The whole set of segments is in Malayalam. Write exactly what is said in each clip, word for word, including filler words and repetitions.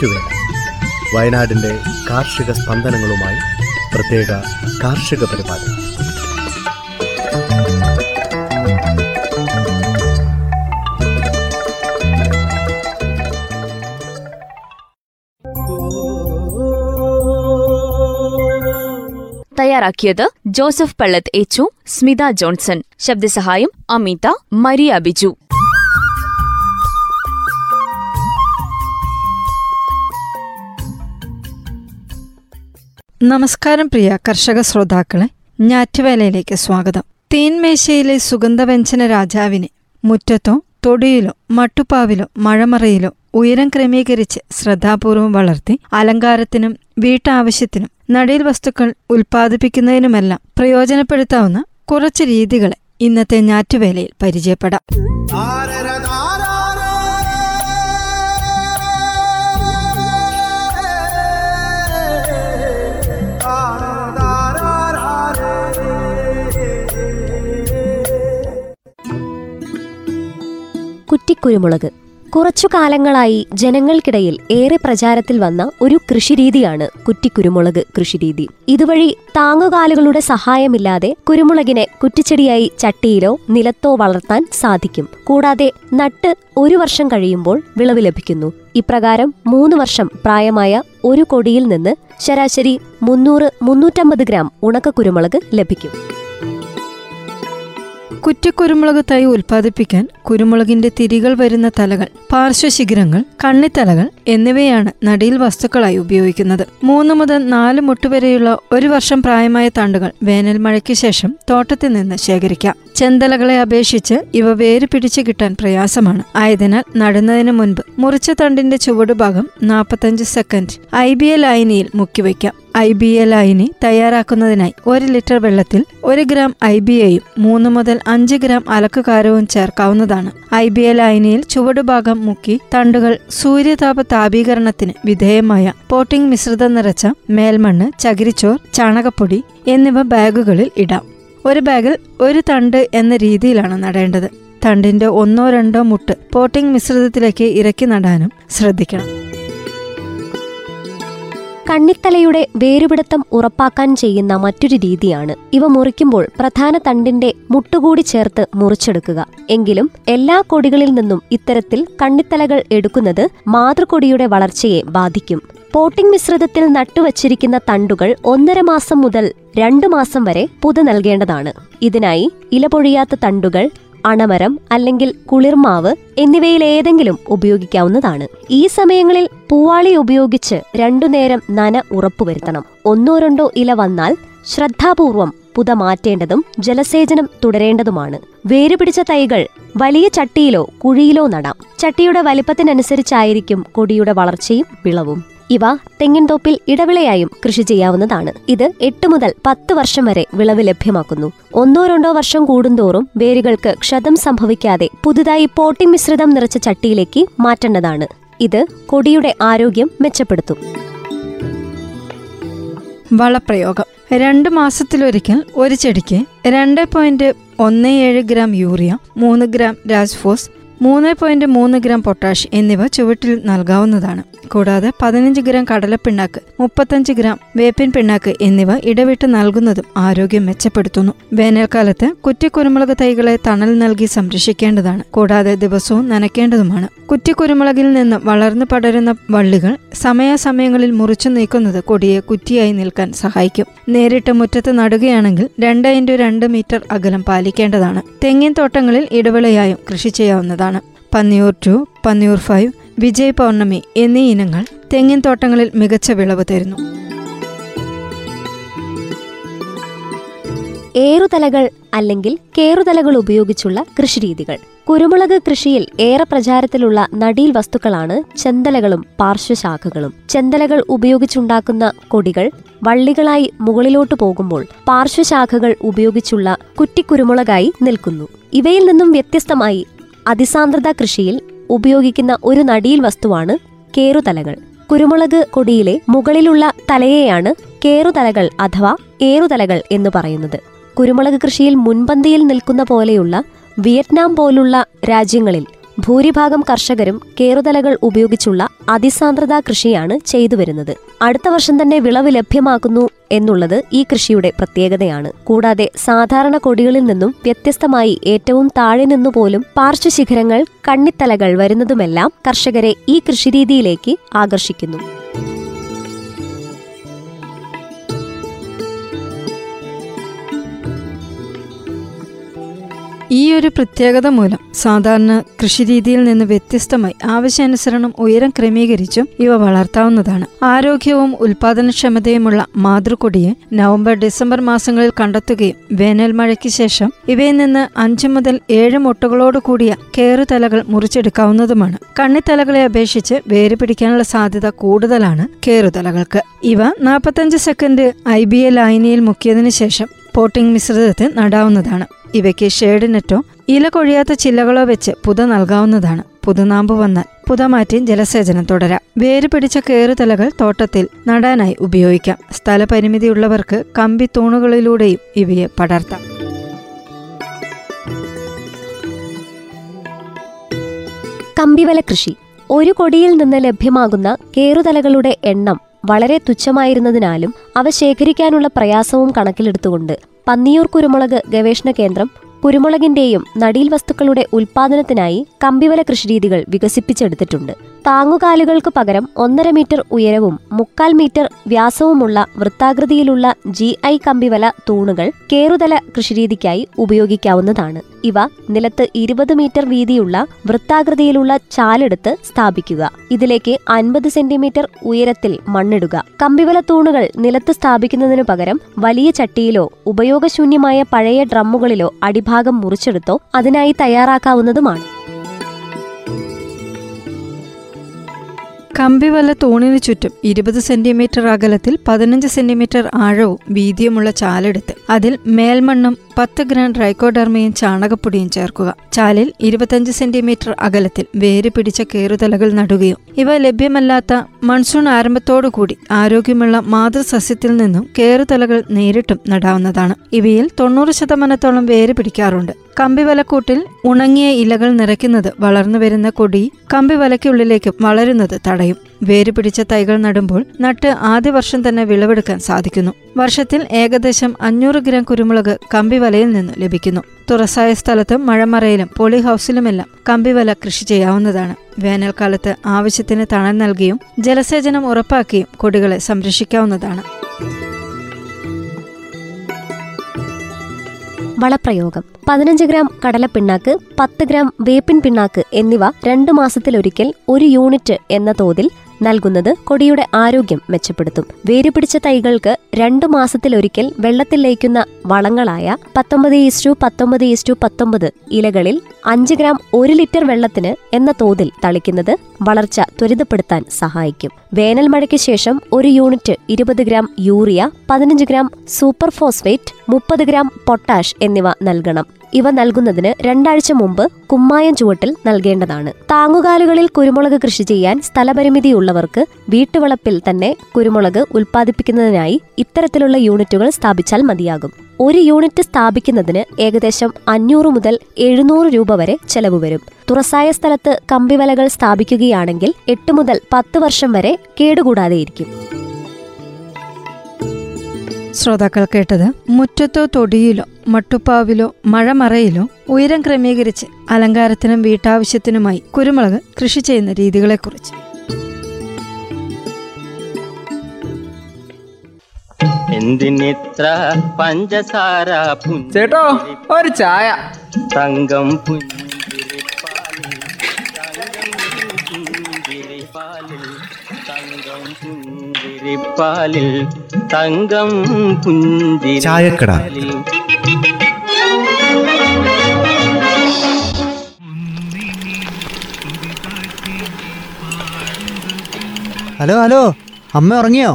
മറ്റുവേല. വയനാടിൻ്റെ കാർഷിക സ്പന്ദനങ്ങളുമായി പ്രത്യേക കാർഷിക പരിപാടി. തയ്യാറാക്കിയത് Joseph Pallath, H. Smitha Johnson. ശബ്ദസഹായം അമിത മരിയ ബിജു. നമസ്കാരം പ്രിയ കർഷക ശ്രോതാക്കളെ, ഞാറ്റുവേലയിലേക്ക് സ്വാഗതം. തേൻമേശയിലെ സുഗന്ധവ്യഞ്ജന രാജാവിനെ മുറ്റത്തോ തൊടിയിലോ മട്ടുപ്പാവിലോ മഴമറയിലോ ഉയരം ക്രമീകരിച്ച് ശ്രദ്ധാപൂർവം വളർത്തി അലങ്കാരത്തിനും വീട്ടാവശ്യത്തിനും നടീൽ വസ്തുക്കൾ ഉൽപ്പാദിപ്പിക്കുന്നതിനുമെല്ലാം പ്രയോജനപ്പെടുത്താവുന്ന കുറച്ച് രീതികളെ ഇന്നത്തെ ഞാറ്റുവേലയിൽ പരിചയപ്പെടാം. കുറ്റിക്കുരുമുളക് കുറച്ചു കാലങ്ങളായി ജനങ്ങൾക്കിടയിൽ ഏറെ പ്രചാരത്തിൽ വന്ന ഒരു കൃഷിരീതിയാണ് കുറ്റിക്കുരുമുളക് കൃഷിരീതി. ഇതുവഴി താങ്ങുകാലുകളുടെ സഹായമില്ലാതെ കുരുമുളകിനെ കുറ്റിച്ചെടിയായി ചട്ടിയിലോ നിലത്തോ വളർത്താൻ സാധിക്കും. കൂടാതെ നട്ട് ഒരു വർഷം കഴിയുമ്പോൾ വിളവ് ലഭിക്കുന്നു. ഇപ്രകാരം മൂന്ന് വർഷം പ്രായമായ ഒരു കൊടിയിൽ നിന്ന് ശരാശരി മുന്നൂറ് മുന്നൂറ്റമ്പത് ഗ്രാം ഉണക്കക്കുരുമുളക് ലഭിക്കും. കുറ്റിക്കുരുമുളക് തൈ ഉൽപ്പാദിപ്പിക്കാൻ കുരുമുളകിന്റെ തിരികൾ വരുന്ന തലകൾ, പാർശ്വശിഖിരങ്ങൾ, കണ്ണിത്തലകൾ എന്നിവയാണ് നടീൽ വസ്തുക്കളായി ഉപയോഗിക്കുന്നത്. മൂന്ന് മുതൽ നാല് മുട്ട് വരെയുള്ള ഒരു വർഷം പ്രായമായ തണ്ടുകൾ വേനൽ മഴയ്ക്ക് ശേഷം തോട്ടത്തിൽ നിന്ന് ശേഖരിക്കാം. ചെന്തലകളെ അപേക്ഷിച്ച് ഇവ വേര് പിടിച്ചു കിട്ടാൻ പ്രയാസമാണ്. ആയതിനാൽ നടുന്നതിന് മുൻപ് മുറിച്ച തണ്ടിന്റെ ചുവടുഭാഗം നാൽപ്പത്തഞ്ച് സെക്കൻഡ് ഐ ബി എ ലായനിയിൽ മുക്കിവയ്ക്കാം. ഐ ബി എ ലായനി തയ്യാറാക്കുന്നതിനായി ഒരു ലിറ്റർ വെള്ളത്തിൽ ഒരു ഗ്രാം ഐ ബി എയും മൂന്ന് മുതൽ അഞ്ച് ഗ്രാം അലക്കുകാരവും ചേർക്കാവുന്നതാണ്. ഐ ബി എ ലായനിയിൽ ചുവടുഭാഗം മുക്കി തണ്ടുകൾ സൂര്യതാപ താപീകരണത്തിന് വിധേയമായ പോട്ടിംഗ് മിശ്രിതം നിറച്ച മേൽമണ്ണ്, ചകിരിച്ചോർ, ചാണകപ്പൊടി എന്നിവ ബാഗുകളിൽ ഇടാം. ഒരു ബാഗിൽ ഒരു തണ്ട് എന്ന രീതിയിലാണ് നടേണ്ടത്. തണ്ടിന്റെ ഒന്നോ രണ്ടോ മുട്ട് പോട്ടിംഗ് മിശ്രിതത്തിലേക്ക് ഇറക്കി നടാനും ശ്രദ്ധിക്കണം. കണ്ണിത്തലയുടെ വേരുപിടുത്തം ഉറപ്പാക്കാൻ ചെയ്യുന്ന മറ്റൊരു രീതിയാണ് ഇവ മുറിക്കുമ്പോൾ പ്രധാന തണ്ടിന്റെ മുട്ടുകൂടി ചേർത്ത് മുറിച്ചെടുക്കുക. എങ്കിലും എല്ലാ കൊടികളിൽ നിന്നും ഇത്തരത്തിൽ കണ്ണിത്തലകൾ എടുക്കുന്നത് മാതൃകൊടിയുടെ വളർച്ചയെ ബാധിക്കും. പോട്ടിംഗ് മിശ്രിതത്തിൽ നട്ടുവച്ചിരിക്കുന്ന തണ്ടുകൾ ഒന്നര മാസം മുതൽ രണ്ടു മാസം വരെ പുതു നൽകേണ്ടതാണ്. ഇതിനായി ഇലപൊഴിയാത്ത തണ്ടുകൾ, അണമരം അല്ലെങ്കിൽ കുളിർമാവ് എന്നിവയിലേതെങ്കിലും ഉപയോഗിക്കാവുന്നതാണ്. ഈ സമയങ്ങളിൽ പൂവാളി ഉപയോഗിച്ച് രണ്ടുനേരം നന ഉറപ്പുവരുത്തണം. ഒന്നോ രണ്ടോ ഇല വന്നാൽ ശ്രദ്ധാപൂർവം പുത മാറ്റേണ്ടതും ജലസേചനം തുടരേണ്ടതുമാണ്. വേരുപിടിച്ച തൈകൾ വലിയ ചട്ടിയിലോ കുഴിയിലോ നടാം. ചട്ടിയുടെ വലിപ്പത്തിനനുസരിച്ചായിരിക്കും കൊടിയുടെ വളർച്ചയും വിളവും. ഇവ തെങ്ങിൻതോപ്പിൽ ഇടവിളയായും കൃഷി ചെയ്യാവുന്നതാണ്. ഇത് എട്ട് മുതൽ പത്ത് വർഷം വരെ വിളവ് ലഭ്യമാക്കുന്നു. ഒന്നോ രണ്ടോ വർഷം കൂടുന്തോറും വേരുകൾക്ക് ക്ഷതം സംഭവിക്കാതെ പുതുതായി പോട്ടിംഗ് മിശ്രിതം നിറച്ച ചട്ടിയിലേക്ക് മാറ്റേണ്ടതാണ്. ഇത് കൊടിയുടെ ആരോഗ്യം മെച്ചപ്പെടുത്തും. വളപ്രയോഗം: രണ്ട് മാസത്തിലൊരിക്കൽ ഒരു ചെടിക്ക് രണ്ട് പോയിന്റ് ഒന്ന് ഏഴ് ഗ്രാം യൂറിയ, മൂന്ന് ഗ്രാം രാജ്ഫോസ്, മൂന്ന് പോയിന്റ് മൂന്ന് ഗ്രാം പൊട്ടാഷ് എന്നിവ ചുവട്ടിൽ നൽകാവുന്നതാണ്. കൂടാതെ പതിനഞ്ച് ഗ്രാം കടലപ്പിണ്ണാക്ക്, മുപ്പത്തഞ്ച് ഗ്രാം വേപ്പിൻ പിണ്ണാക്ക് എന്നിവ ഇടവിട്ട് നൽകുന്നതും ആരോഗ്യം മെച്ചപ്പെടുത്തുന്നു. വേനൽക്കാലത്ത് കുറ്റിക്കുരുമുളക് തൈകളെ തണൽ നൽകി സംരക്ഷിക്കേണ്ടതാണ്. കൂടാതെ ദിവസവും നനയ്ക്കേണ്ടതുമാണ്. കുറ്റിക്കുരുമുളകിൽ നിന്ന് വളർന്നു പടരുന്ന വള്ളികൾ സമയാസമയങ്ങളിൽ മുറിച്ചു നീക്കുന്നത് കൊടിയെ കുറ്റിയായി നിൽക്കാൻ സഹായിക്കും. നേരിട്ട് മുറ്റത്ത് നടുകയാണെങ്കിൽ രണ്ട് ഇൻറ്റു രണ്ട് മീറ്റർ അകലം പാലിക്കേണ്ടതാണ്. തെങ്ങിൻ തോട്ടങ്ങളിൽ ഇടവിളയായും കൃഷി ചെയ്യാവുന്നതാണ്. പന്നിയൂർ ടു, പന്നിയൂർ ഫൈവ്, വിജയ് പൗർണമി എന്നീ ഇനങ്ങൾ തെങ്ങിൻ തോട്ടങ്ങളിൽ മികച്ച വിളവ് തരുന്നു. ഏറുതലകൾ അല്ലെങ്കിൽ കേറുതലകൾ ഉപയോഗിച്ചുള്ള കൃഷിരീതികൾ: കുരുമുളക് കൃഷിയിൽ ഏറെ പ്രചാരത്തിലുള്ള നടീൽ വസ്തുക്കളാണ് ചെന്തലകളും പാർശ്വശാഖകളും. ചെന്തലകൾ ഉപയോഗിച്ചുണ്ടാക്കുന്ന കൊടികൾ വള്ളികളായി മുകളിലോട്ട് പോകുമ്പോൾ പാർശ്വശാഖകൾ ഉപയോഗിച്ചുള്ള കുറ്റിക്കുരുമുളകായി നിൽക്കുന്നു. ഇവയിൽ നിന്നും വ്യത്യസ്തമായി അതിസാന്ദ്രത കൃഷിയിൽ ഉപയോഗിക്കുന്ന ഒരു നടീൽ വസ്തുവാണ് കേറുതലകൾ. കുരുമുളക് കൊടിയിലെ മുകളിലുള്ള തലയെയാണ് കേറുതലകൾ അഥവാ ഏറുതലകൾ എന്ന് പറയുന്നത്. കുരുമുളക് കൃഷിയിൽ മുൻപന്തിയിൽ നിൽക്കുന്ന പോലെയുള്ള വിയറ്റ്നാം പോലുള്ള രാജ്യങ്ങളിൽ ഭൂരിഭാഗം കർഷകരും കേറുതലകൾ ഉപയോഗിച്ചുള്ള അതിസാന്ദ്രതാ കൃഷിയാണ് ചെയ്തുവരുന്നത്. അടുത്ത വർഷം തന്നെ വിളവ് ലഭ്യമാക്കുന്നു എന്നുള്ളത് ഈ കൃഷിയുടെ പ്രത്യേകതയാണ്. കൂടാതെ സാധാരണ കൊടികളിൽ നിന്നും വ്യത്യസ്തമായി ഏറ്റവും താഴെ നിന്നുപോലും പാർശ്വശിഖരങ്ങൾ, കണ്ണിത്തലകൾ വരുന്നതുമെല്ലാം കർഷകരെ ഈ കൃഷിരീതിയിലേക്ക് ആകർഷിക്കുന്നു. ഈ ഒരു പ്രത്യേകത മൂലം സാധാരണ കൃഷിരീതിയിൽ നിന്ന് വ്യത്യസ്തമായി ആവശ്യാനുസരണം ഉയരം ക്രമീകരിച്ചും ഇവ വളർത്താവുന്നതാണ്. ആരോഗ്യവും ഉൽപാദനക്ഷമതയുമുള്ള മാതൃക്കൊടിയെ നവംബർ ഡിസംബർ മാസങ്ങളിൽ കണ്ടെത്തുകയും വേനൽ മഴയ്ക്ക് ശേഷം ഇവയിൽ നിന്ന് അഞ്ചു മുതൽ ഏഴ് മുട്ടകളോട് കൂടിയ കേറുതലകൾ മുറിച്ചെടുക്കാവുന്നതുമാണ്. കണ്ണിത്തലകളെ അപേക്ഷിച്ച് വേര് പിടിക്കാനുള്ള സാധ്യത കൂടുതലാണ് കേറുതലകൾക്ക്. ഇവ നാൽപ്പത്തഞ്ച് സെക്കൻഡ് ഐ ബി എ ലായനിയിൽ മുക്കിയതിനു ശേഷം പോട്ടിംഗ് മിശ്രിതത്തിൽ നടാവുന്നതാണ്. ഇവയ്ക്ക് ഷേഡ് നെറ്റോ ഇല കൊഴിയാത്ത ചില്ലകളോ വെച്ച് പുത നൽകാവുന്നതാണ്. പുതുനാമ്പ് വന്നാൽ പുതമാറ്റി ജലസേചനം തുടരാം. വേര് പിടിച്ച കേറുതലകൾ തോട്ടത്തിൽ നടാനായി ഉപയോഗിക്കാം. സ്ഥലപരിമിതിയുള്ളവർക്ക് കമ്പിത്തൂണുകളിലൂടെയും ഇവയെ പടർത്താം. കമ്പിവല കൃഷി. ഒരു കൊടിയിൽ നിന്ന് ലഭ്യമാകുന്ന കേറുതലകളുടെ എണ്ണം വളരെ തുച്ഛമായിരുന്നതിനാലും അവ ശേഖരിക്കാനുള്ള പ്രയാസവും കണക്കിലെടുത്തുകൊണ്ട് പന്നിയൂർ കുരുമുളക് ഗവേഷണ കേന്ദ്രം കുരുമുളകിന്റെയും നടീൽ വസ്തുക്കളുടെ ഉൽപ്പാദനത്തിനായി കമ്പിവല കൃഷിരീതികൾ വികസിപ്പിച്ചെടുത്തിട്ടുണ്ട്. താങ്ങുകാലുകൾക്ക് പകരം ഒന്നര മീറ്റർ ഉയരവും മുക്കാൽ മീറ്റർ വ്യാസവുമുള്ള വൃത്താകൃതിയിലുള്ള ജി ഐ കമ്പിവല തൂണുകൾ കേറുതല കൃഷിരീതിക്കായി ഉപയോഗിക്കാവുന്നതാണ്. ഇവ നിലത്ത് ഇരുപത് മീറ്റർ വീതിയുള്ള വൃത്താകൃതിയിലുള്ള ചാലെടുത്ത് സ്ഥാപിക്കുക. ഇതിലേക്ക് അൻപത് സെന്റിമീറ്റർ ഉയരത്തിൽ മണ്ണിടുക. കമ്പിവല തൂണുകൾ നിലത്ത് സ്ഥാപിക്കുന്നതിനു പകരം വലിയ ചട്ടിയിലോ ഉപയോഗശൂന്യമായ പഴയ ഡ്രമ്മുകളിലോ അടിഭാഗം മുറിച്ചെടുത്തോ അതിനായി തയ്യാറാക്കാവുന്നതുമാണ്. കമ്പിവല തൂണിനു ചുറ്റും ഇരുപത് സെന്റിമീറ്റർ അകലത്തിൽ പതിനഞ്ച് സെന്റിമീറ്റർ ആഴവും വീതിയുമുള്ള ചാലെടുത്ത് അതിൽ മേൽമണ്ണും പത്ത് ഗ്രാം ട്രൈക്കോഡർമയും ചാണകപ്പൊടിയും ചേർക്കുക. ചാലിൽ ഇരുപത്തഞ്ച് സെന്റിമീറ്റർ അകലത്തിൽ വേര് പിടിച്ച കേറുതലകൾ നടുകയും ഇവ ലഭ്യമല്ലാത്ത മൺസൂൺ ആരംഭത്തോടുകൂടി ആരോഗ്യമുള്ള മാതൃസസ്യത്തിൽ നിന്നും കേറുതലകൾ നേരിട്ടും നടാവുന്നതാണ്. ഇവയിൽ തൊണ്ണൂറ് ശതമാനത്തോളം വേര് പിടിക്കാറുണ്ട്. കമ്പിവലക്കൂട്ടിൽ ഉണങ്ങിയ ഇലകൾ നിറയ്ക്കുന്നത് വളർന്നു വരുന്ന കൊടി കമ്പിവലയ്ക്കുള്ളിലേക്ക് വളരുന്നത് തടയും. വേര് പിടിച്ച തൈകൾ നടുമ്പോൾ നട്ട് ആദ്യ വർഷം തന്നെ വിളവെടുക്കാൻ സാധിക്കുന്നു. വർഷത്തിൽ ഏകദേശം അഞ്ഞൂറ് ഗ്രാം കുരുമുളക് കമ്പിവലയിൽ നിന്നും ലഭിക്കുന്നു. തുറസായ സ്ഥലത്തും മഴമറയിലും പോളി ഹൗസിലുമെല്ലാം കമ്പിവല കൃഷി ചെയ്യാവുന്നതാണ്. വേനൽക്കാലത്ത് ആവശ്യത്തിന് തണൽ നൽകിയും ജലസേചനം ഉറപ്പാക്കിയും കൊടികളെ സംരക്ഷിക്കാവുന്നതാണ്. വളപ്രയോഗം. പതിനഞ്ച് ഗ്രാം കടലപ്പിണ്ണാക്ക്, പത്ത് ഗ്രാം വേപ്പിൻ പിണ്ണാക്ക് എന്നിവ രണ്ടു മാസത്തിലൊരിക്കൽ ഒരു യൂണിറ്റ് എന്ന തോതിൽ നൽകുന്നത് കൊടിയുടെ ആരോഗ്യം മെച്ചപ്പെടുത്തും. വേരുപിടിച്ച തൈകൾക്ക് രണ്ടു മാസത്തിലൊരിക്കൽ വെള്ളത്തിൽ ലയിക്കുന്ന വളങ്ങളായ പത്തൊമ്പത് ഈസ്റ്റു പത്തൊമ്പത് ഈസ്റ്റു പത്തൊമ്പത് ഇലകളിൽ അഞ്ച് ഗ്രാം ഒരു ലിറ്റർ വെള്ളത്തിന് എന്ന തോതിൽ തളിക്കുന്നത് വളർച്ച ത്വരിതപ്പെടുത്താൻ സഹായിക്കും. വേനൽ മഴയ്ക്ക് ശേഷം ഒരു യൂണിറ്റ് ഇരുപത് ഗ്രാം യൂറിയ, പതിനഞ്ച് ഗ്രാം സൂപ്പർ ഫോസ്ഫേറ്റ്, മുപ്പത് ഗ്രാം പൊട്ടാഷ് എന്നിവ നൽകണം. ഇവ നൽകുന്നതിന് രണ്ടാഴ്ച മുമ്പ് കുമ്മായം ചുവട്ടിൽ നൽകേണ്ടതാണ്. താങ്ങുകാലുകളിൽ കുരുമുളക് കൃഷി ചെയ്യാൻ സ്ഥലപരിമിതിയുള്ളവർക്ക് വീട്ടുവളപ്പിൽ തന്നെ കുരുമുളക് ഉൽപ്പാദിപ്പിക്കുന്നതിനായി ഇത്തരത്തിലുള്ള യൂണിറ്റുകൾ സ്ഥാപിച്ചാൽ മതിയാകും. ഒരു യൂണിറ്റ് സ്ഥാപിക്കുന്നതിന് ഏകദേശം അഞ്ഞൂറ് മുതൽ എഴുന്നൂറ് രൂപ വരെ ചെലവ് വരും. തുറസായ സ്ഥലത്ത് കമ്പിവലകൾ സ്ഥാപിക്കുകയാണെങ്കിൽ എട്ട് മുതൽ പത്ത് വർഷം വരെ കേടുകൂടാതെയിരിക്കും. ശ്രോതാക്കൾ കേട്ടത് മുറ്റത്തോ തൊടിയിലോ മട്ടുപ്പാവിലോ മഴമറയിലോ ഉയരം ക്രമീകരിച്ച് അലങ്കാരത്തിനും വീട്ടാവശ്യത്തിനുമായി കുരുമുളക് കൃഷി ചെയ്യുന്ന രീതികളെക്കുറിച്ച്. എന്തിനിത്ര പഞ്ചസാര ചേട്ടോ, ഒരു ചായ. തങ്കം പുഞ്ചിരിപ്പാലിൽ തങ്കം പുഞ്ചിരിപ്പാലിൽ തങ്കം പുഞ്ചിരിപ്പാലിൽ. ഹലോ ഹലോ, അമ്മ ഉറങ്ങിയോ?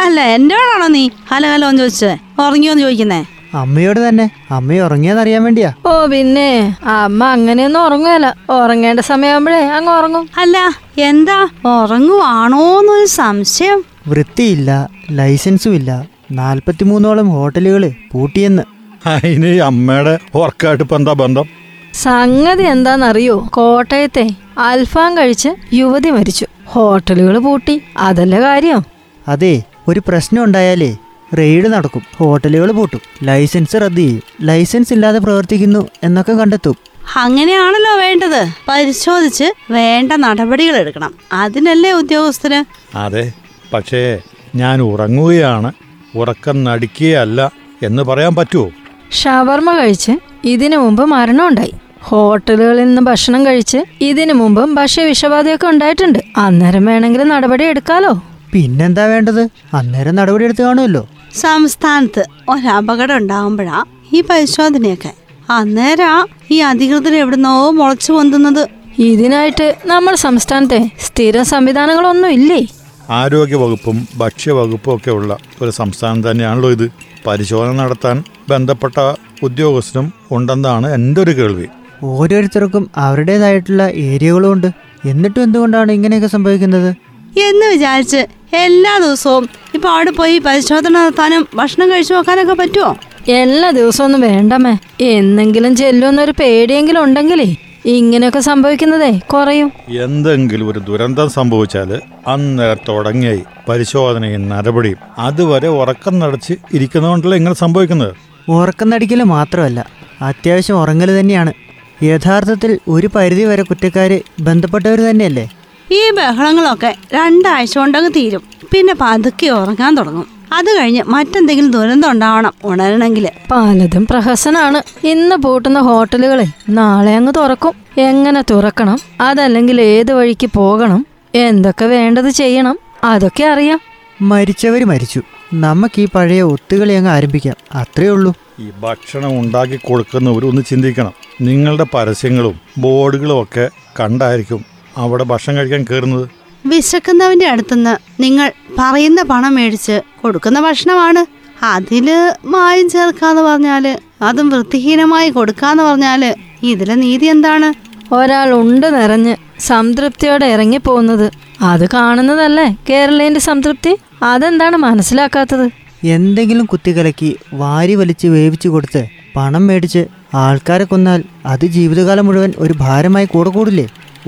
അല്ല, എന്റോടാണോ നീ ഹലോ ഹലോ എന്ന് ചോദിച്ചേ? ഉറങ്ങിയോന്ന് ചോദിക്കുന്നേ? അമ്മയോട് തന്നെ. അമ്മ ഉറങ്ങിയെന്നറിയാൻ വേണ്ടിയാ. ഓ പിന്നെ അമ്മ അങ്ങനെയൊന്നും ഉറങ്ങുകയല്ല. ഉറങ്ങേണ്ട സമയമാകുമ്പോഴേ അങ്ങ് ഉറങ്ങും. അല്ല എന്താ ഉറങ്ങുവാണോന്നൊരു സംശയം. വൃത്തിയില്ല, ലൈസൻസും ഇല്ല, നാല്പത്തിമൂന്നോളം ഹോട്ടലുകള് പൂട്ടിയെന്ന്. അമ്മയുടെ ഉറക്കായിട്ട് ഇപ്പൊ എന്താ ബന്ധം? സംഗതി എന്താണെന്നറിയോ? കോട്ടയത്തെ അൽഫാം കഴിച്ച് യുവതി മരിച്ചു. ഹോട്ടലുകൾ പൂട്ടി, അതല്ല കാര്യം. അതെ, ഒരു പ്രശ്നം ഉണ്ടായാലേ റെയ്ഡ് നടക്കും, ഹോട്ടലുകൾ പൂട്ടും, ലൈസൻസ് റദ്ദ് ചെയ്യും, ലൈസൻസ് ഇല്ലാതെ പ്രവർത്തിക്കുന്നു എന്നൊക്കെ കണ്ടെത്തും. അങ്ങനെയാണല്ലോ വേണ്ടത്. പരിശോധിച്ച് വേണ്ട നടപടികൾ എടുക്കണം, അതിനല്ലേ ഉദ്യോഗസ്ഥന്. അതെ, പക്ഷേ ഞാൻ ഉറങ്ങുകയാണ്, ഉറക്കം നടിക്കുകയല്ല എന്ന് പറയാൻ പറ്റുമോ? ഷവർമ കഴിച്ച് ഇതിനു മുമ്പ് മരണം ഉണ്ടായി. ഹോട്ടലുകളിൽ നിന്ന് ഭക്ഷണം കഴിച്ച് ഇതിനു മുമ്പും ഭക്ഷ്യവിഷബാധയൊക്കെ ഉണ്ടായിട്ടുണ്ട്. അന്നേരം വേണമെങ്കിൽ നടപടി എടുക്കാലോ. പിന്നെന്താ വേണ്ടത്? അന്നേരം നടപടി എടുത്ത് കാണുമല്ലോ. സംസ്ഥാനത്ത് ഒരപകടം ഉണ്ടാകുമ്പോഴാ ഈ പരിശോധനയൊക്കെ. അന്നേരാ ഈ അധികൃതർ എവിടുന്നോ മുളച്ചു പൊന്തുന്നത്. ഇതിനായിട്ട് നമ്മൾ സംസ്ഥാനത്തെ സ്ഥിരം സംവിധാനങ്ങളൊന്നും ഇല്ലേ? ആരോഗ്യവകുപ്പും ഭക്ഷ്യവകുപ്പും ഒക്കെ ഉള്ള ഒരു സംസ്ഥാനം തന്നെയാണല്ലോ ഇത്. പരിശോധന നടത്താൻ ബന്ധപ്പെട്ട ഉദ്യോഗസ്ഥനും ഉണ്ടെന്നാണ് എൻ്റെ ഒരു കേൾവി. ഓരോരുത്തർക്കും അവരുടേതായിട്ടുള്ള ഏരിയകളും ഉണ്ട്. എന്നിട്ടും എന്തുകൊണ്ടാണ് ഇങ്ങനെയൊക്കെ സംഭവിക്കുന്നത് എന്ന് വിചാരിച്ച് എല്ലാ ദിവസവും ഇപ്പൊ അവിടെ പോയി പരിശോധന നടത്താനും ഭക്ഷണം കഴിച്ചു നോക്കാനൊക്കെ പറ്റുമോ? എല്ലാ ദിവസവും ഒന്നും വേണ്ടമേ, എന്നെങ്കിലും ചെല്ലുമെന്നൊരു പേടിയെങ്കിലും ഉണ്ടെങ്കിലേ ഇങ്ങനെയൊക്കെ സംഭവിക്കുന്നതേ കുറയും. എന്തെങ്കിലും ഒരു ദുരന്തം സംഭവിച്ചാല് അന്നേരം തുടങ്ങിയായി പരിശോധനയും നടപടിയും. അതുവരെ ഉറക്കം നടച്ച് ഇരിക്കുന്നതുകൊണ്ടല്ലേ ഇങ്ങനെ സംഭവിക്കുന്നത്. ഉറക്കം നടിക്കല് മാത്രമല്ല, അത്യാവശ്യം ഉറങ്ങല് തന്നെയാണ്. യഥാർത്ഥത്തിൽ ഒരു പരിധി വരെ കുറ്റക്കാര് ബന്ധപ്പെട്ടവർ തന്നെയല്ലേ. ഈ ബഹളങ്ങളൊക്കെ രണ്ടാഴ്ച കൊണ്ടങ്ങ് തീരും, പിന്നെ പതുക്കെ ഉറങ്ങാൻ തുടങ്ങും. അത് കഴിഞ്ഞ് മറ്റെന്തെങ്കിലും ദുരന്തം ഉണ്ടാവണം ഉണരണമെങ്കിൽ. പലതും പ്രഹസനാണ്. ഇന്ന് പൂട്ടുന്ന ഹോട്ടലുകളെ നാളെ അങ്ങ് തുറക്കും. എങ്ങനെ തുറക്കണം, അതല്ലെങ്കിൽ ഏത് വഴിക്ക് പോകണം, എന്തൊക്കെ വേണ്ടത് ചെയ്യണം, അതൊക്കെ അറിയാം. മരിച്ചവര് മരിച്ചു, നമുക്ക് ഈ പഴയ ഒത്തുകളി അങ്ങ് ആരംഭിക്കാം, അത്രേ ഉള്ളൂ. ഈ ഭക്ഷണം ഉണ്ടാക്കി കൊടുക്കുന്നവരൊന്ന് ചിന്തിക്കണം. നിങ്ങളുടെ പരസ്യങ്ങളും ബോർഡുകളും ഒക്കെ കണ്ടായിരിക്കും അവിടെ ഭക്ഷണം കഴിക്കാൻ കയറുന്നത്. വിശക്കുന്നവന്റെ അടുത്തുനിന്ന് നിങ്ങൾ പറയുന്ന പണം മേടിച്ച് കൊടുക്കുന്ന ഭക്ഷണമാണ്. അതില് മായം ചേർക്കാന്ന് പറഞ്ഞാല്, അതും വൃത്തിഹീനമായി കൊടുക്കാന്ന് പറഞ്ഞാല് ഇതിലെ നീതി എന്താണ്? ഒരാൾ ഉണ്ട് നിറഞ്ഞ് സംതൃപ്തിയോടെ ഇറങ്ങിപ്പോകുന്നത് അത് കാണുന്നതല്ലേ കേരളീയന്റെ സംതൃപ്തി. അതെന്താണ് മനസ്സിലാക്കാത്തത്? എന്തെങ്കിലും കുത്തികലക്കി വാരി വലിച്ച് വേവിച്ചു കൊടുത്ത് പണം മേടിച്ച് ആൾക്കാരെ കൊന്നാൽ അത് ജീവിതകാലം മുഴുവൻ ഒരു ഭാരമായി കൂടെ കൂടില്ലേ?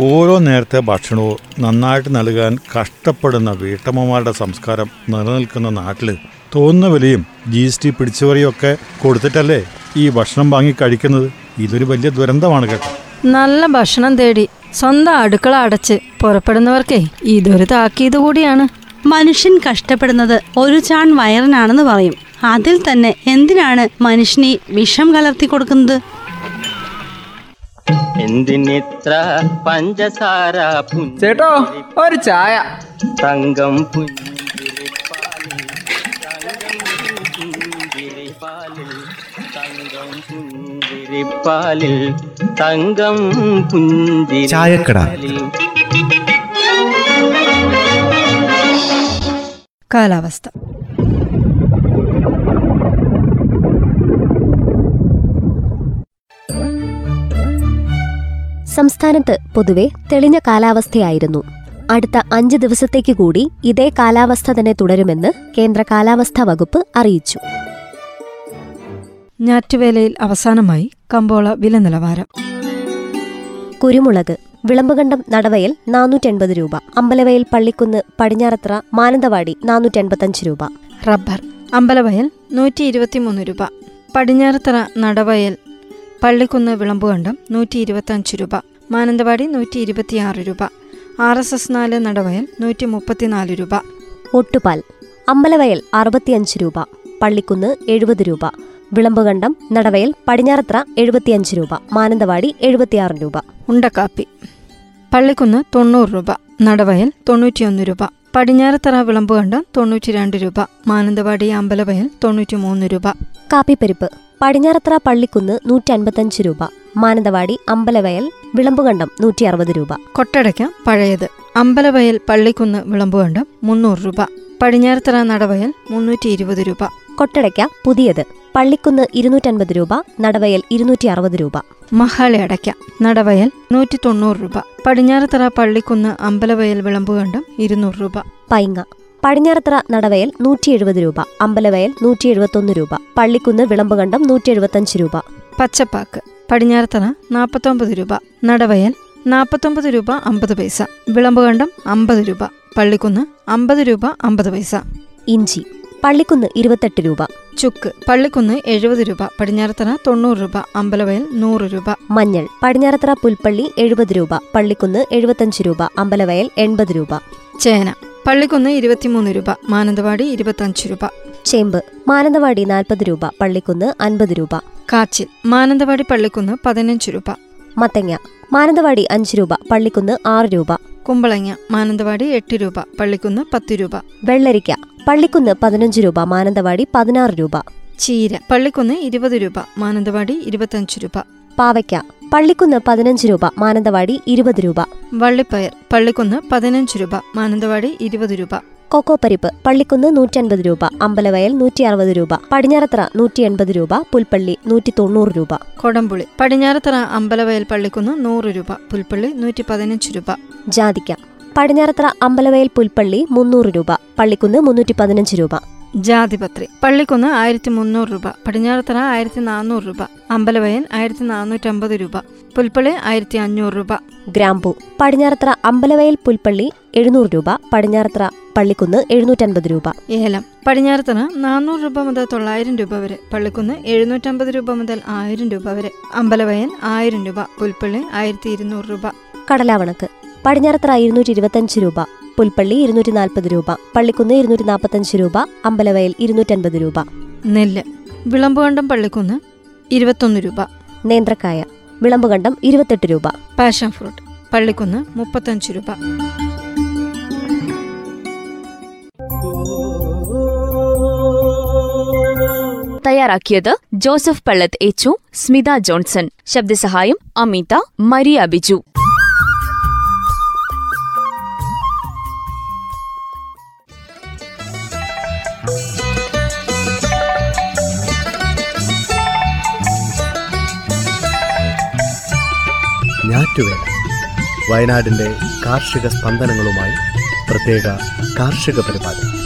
ഓരോ നേരത്തെ ഭക്ഷണവും നന്നായിട്ട് നൽകാൻ കഷ്ടപ്പെടുന്ന വീട്ടമ്മമാരുടെ സംസ്കാരം നിലനിൽക്കുന്ന നാട്ടിൽ തോന്നുന്ന വിലയും ജി എസ് ടി പിടിച്ചുപറിയൊക്കെ കൊടുത്തിട്ടല്ലേ ഈ ഭക്ഷണം വാങ്ങി കഴിക്കുന്നത്. ഇതൊരു വലിയ ദുരന്തമാണ് കേട്ടോ. നല്ല ഭക്ഷണം തേടി സ്വന്തം അടുക്കള അടച്ച് പുറപ്പെടുന്നവർക്കേ ഇതൊരു താക്കീത് കൂടിയാണ്. മനുഷ്യൻ കഷ്ടപ്പെടുന്നത് ഒരു ചാൺ വയറിനാണെന്ന് പറയും. അതിൽ തന്നെ എന്തിനാണ് മനുഷ്യന് വിഷം കലർത്തി കൊടുക്കുന്നത്? എന്തിനിത്ര പഞ്ചസാര ചേട്ടോ, ഒരു ചായ. തങ്കം പുഞ്ചിരിപ്പാലിൽ തങ്കം പുഞ്ചിരിപ്പാലിൽ തങ്കം പുഞ്ചിരിപ്പാലിൽ. കാലാവസ്ഥ. സംസ്ഥാനത്ത് പൊതുവെ തെളിഞ്ഞ കാലാവസ്ഥയായിരുന്നു. അടുത്ത അഞ്ച് ദിവസത്തേക്ക് കൂടി ഇതേ കാലാവസ്ഥ തന്നെ തുടരുമെന്ന് കേന്ദ്ര കാലാവസ്ഥാ വകുപ്പ് അറിയിച്ചു. ഞാറ്റുവേലയിൽ അവസാനമായി കമ്പോള വില നിലവാരം. കുരുമുളക് വിളമ്പകണ്ടം നടവയൽ നാനൂറ്റി എൺപത് രൂപ, അമ്പലവയൽ പള്ളിക്കുന്ന് പടിഞ്ഞാറത്ര മാനന്തവാടി നാനൂറ്റി എൺപത്തഞ്ച് രൂപ. റബ്ബർ അമ്പലവയൽ നൂറ്റി ഇരുപത്തിമൂന്ന് രൂപ, പടിഞ്ഞാറത്ര നടവയൽ പള്ളിക്കുന്ന് വിളമ്പുകണ്ടം നൂറ്റി ഇരുപത്തഞ്ച് രൂപ, മാനന്തവാടി നൂറ്റി ഇരുപത്തിയാറ് രൂപ, ആർ എസ് എസ് നാല് നടവയൽ നൂറ്റി മുപ്പത്തിനാല് രൂപ. ഒട്ടുപാൽ അമ്പലവയൽ അറുപത്തിയഞ്ച് രൂപ, പള്ളിക്കുന്ന് എഴുപത് രൂപ, വിളമ്പുകണ്ടം നടവയൽ പടിഞ്ഞാറത്ര എഴുപത്തിയഞ്ച് രൂപ, മാനന്തവാടി എഴുപത്തിയാറ് രൂപ. ഉണ്ടക്കാപ്പി പള്ളിക്കുന്ന് തൊണ്ണൂറ് രൂപ, നടവയൽ തൊണ്ണൂറ്റിയൊന്ന് രൂപ, പടിഞ്ഞാറത്തറ വിളമ്പുകണ്ടം തൊണ്ണൂറ്റി രണ്ട് രൂപ, മാനന്തവാടി അമ്പലവയൽ തൊണ്ണൂറ്റി മൂന്ന് രൂപ. കാപ്പിപ്പരിപ്പ് പടിഞ്ഞാറത്ര പള്ളിക്കുന്ന് നൂറ്റി അൻപത്തഞ്ച് രൂപ, മാനന്തവാടി അമ്പലവയൽ വിളമ്പുകണ്ടം നൂറ്റി അറുപത് രൂപ. കൊട്ടടയ്ക്ക പഴയത് അമ്പലവയൽ പള്ളിക്കുന്ന് വിളമ്പുകണ്ടം മുന്നൂറ് രൂപ, പടിഞ്ഞാറത്തറ നടവയൽ മുന്നൂറ്റി ഇരുപത് രൂപ. കൊട്ടടയ്ക്ക പുതിയത് പള്ളിക്കുന്ന് ഇരുന്നൂറ്റൻപത് രൂപ, നടവയൽ ഇരുന്നൂറ്റി അറുപത് രൂപ. മഹാളി അടയ്ക്ക നടവയൽ നൂറ്റി തൊണ്ണൂറ് രൂപ, പടിഞ്ഞാറത്തറ പള്ളിക്കുന്ന് അമ്പലവയൽ വിളമ്പുകണ്ടം ഇരുന്നൂറ് രൂപ. പൈങ്ങ പടിഞ്ഞാറത്തറ നടവയൽ നൂറ്റി എഴുപത് രൂപ, അമ്പലവയൽ നൂറ്റി എഴുപത്തൊന്ന് രൂപ, പള്ളിക്കുന്ന് വിളമ്പുകണ്ടം നൂറ്റി എഴുപത്തഞ്ച് രൂപ. പച്ചപ്പാക്ക് പടിഞ്ഞാറത്തറ നാൽപ്പത്തൊമ്പത് രൂപ, നടവയൽ നാൽപ്പത്തൊമ്പത് രൂപ അമ്പത് പൈസ, വിളമ്പുകണ്ടം അമ്പത് രൂപ, പള്ളിക്കുന്ന് അമ്പത് രൂപ അമ്പത് പൈസ. ഇഞ്ചി പള്ളിക്കുന്ന് ഇരുപത്തെട്ട് രൂപ, ചുക്ക് പള്ളിക്കുന്ന് എഴുപത് രൂപ, പടിഞ്ഞാറത്തറ തൊണ്ണൂറ് രൂപ, അമ്പലവയൽ നൂറ് രൂപ. മഞ്ഞൾ പടിഞ്ഞാറത്തറ പുൽപ്പള്ളി എഴുപത് രൂപ, പള്ളിക്കുന്ന് എഴുപത്തഞ്ച് രൂപ, അമ്പലവയൽ എൺപത് രൂപ. ചേന പള്ളിക്കുന്ന് ഇരുപത്തിമൂന്ന് രൂപ, മാനന്തവാടി ഇരുപത്തഞ്ച് രൂപ. ചേമ്പ് മാനന്തവാടി നാൽപ്പത് രൂപ, പള്ളിക്കുന്ന് അൻപത് രൂപ. കാച്ചിൽ മാനന്തവാടി പള്ളിക്കുന്ന് പതിനഞ്ച് രൂപ. മത്തങ്ങ മാനന്തവാടി അഞ്ച് രൂപ, പള്ളിക്കുന്ന് ആറ് രൂപ. കുമ്പളങ്ങ മാനന്തവാടി എട്ട് രൂപ, പള്ളിക്കുന്ന് പത്ത് രൂപ. വെള്ളരിക്ക പള്ളിക്കുന്ന് പതിനഞ്ച് രൂപ, മാനന്തവാടി പതിനാറ് രൂപ. ചീര പള്ളിക്കുന്ന് ഇരുപത് രൂപ, മാനന്തവാടി ഇരുപത്തഞ്ച് രൂപ. പാവയ്ക്ക പള്ളിക്കുന്ന് പതിനഞ്ച് രൂപ, മാനന്തവാടി ഇരുപത് രൂപ. വള്ളിപ്പയർ പള്ളിക്കുന്ന് പതിനഞ്ച് രൂപ, മാനന്തവാടി ഇരുപത് രൂപ. കൊക്കോ പരിപ്പ് പള്ളിക്കുന്ന് നൂറ്റൻപത് രൂപ, അമ്പലവയൽ നൂറ്റി അറുപത് രൂപ, പടിഞ്ഞാറത്തറ നൂറ്റി എൺപത് രൂപ, പുൽപ്പള്ളി നൂറ്റി തൊണ്ണൂറ് രൂപ. കൊടംപുളി പടിഞ്ഞാറത്തറ അമ്പലവയൽ പള്ളിക്കുന്ന് നൂറ് രൂപ, പുൽപ്പള്ളി നൂറ്റി പതിനഞ്ച് രൂപ. ജാതിക്ക പടിഞ്ഞാറത്തറ അമ്പലവയൽ പുൽപ്പള്ളി മുന്നൂറ് രൂപ, പള്ളിക്കുന്ന് മുന്നൂറ്റി പതിനഞ്ച് രൂപ. ജാതിപത്രി പള്ളിക്കുന്ന് ആയിരത്തി മുന്നൂറ് രൂപ, പടിഞ്ഞാറത്തറ ആയിരത്തി നാന്നൂറ് രൂപ, അമ്പലവയൽ ആയിരത്തി നാന്നൂറ്റമ്പത് രൂപ, പുൽപ്പള്ളി ആയിരത്തി അഞ്ഞൂറ് രൂപ. ഗ്രാമ്പൂ പടിഞ്ഞാറത്തറ അമ്പലവയൽ പുൽപ്പള്ളി എഴുന്നൂറ് രൂപ, പടിഞ്ഞാറത്തറ പള്ളിക്കുന്ന് എഴുന്നൂറ്റമ്പത് രൂപ. ഏലം പടിഞ്ഞാറത്തറ നാന്നൂറ് രൂപ മുതൽ തൊള്ളായിരം രൂപ വരെ, പള്ളിക്കുന്ന് എഴുന്നൂറ്റമ്പത് രൂപ മുതൽ ആയിരം രൂപ വരെ, അമ്പലവയൽ ആയിരം രൂപ, പുൽപ്പള്ളി ആയിരത്തി ഇരുന്നൂറ് രൂപ. കടലാവണക്ക് പടിഞ്ഞാറത്തറ ഇരുന്നൂറ്റി ഇരുപത്തഞ്ച് രൂപ, പുൽപ്പള്ളി ഇരുന്നൂറ്റി നാൽപ്പത് രൂപ, പള്ളിക്കുന്ന് ഇരുന്നൂറ്റി നാൽപ്പത്തഞ്ച് രൂപ, അമ്പലവയൽ ഇരുന്നൂറ്റൻപത് രൂപ. നെല്ല് വിളമ്പുകണ്ടം പള്ളിക്കുന്ന് ഇരുപത്തൊന്ന് രൂപ. നേന്ത്രക്കായ വിളമ്പുകണ്ടം ഇരുപത്തെട്ട് രൂപ. പാഷൻ ഫ്രൂട്ട് പള്ളിക്കുന്ന് മുപ്പത്തഞ്ച് രൂപ. തയ്യാറാക്കിയത് Joseph Pallath H, Smitha Johnson. ശബ്ദസഹായം അമിത മരിയ ബിജു. ഞാറ്റുവേല വയനാടിന്റെ കാർഷിക സ്പന്ദനങ്ങളുമായി പ്രത്യേക കാർഷിക പരിപാടി.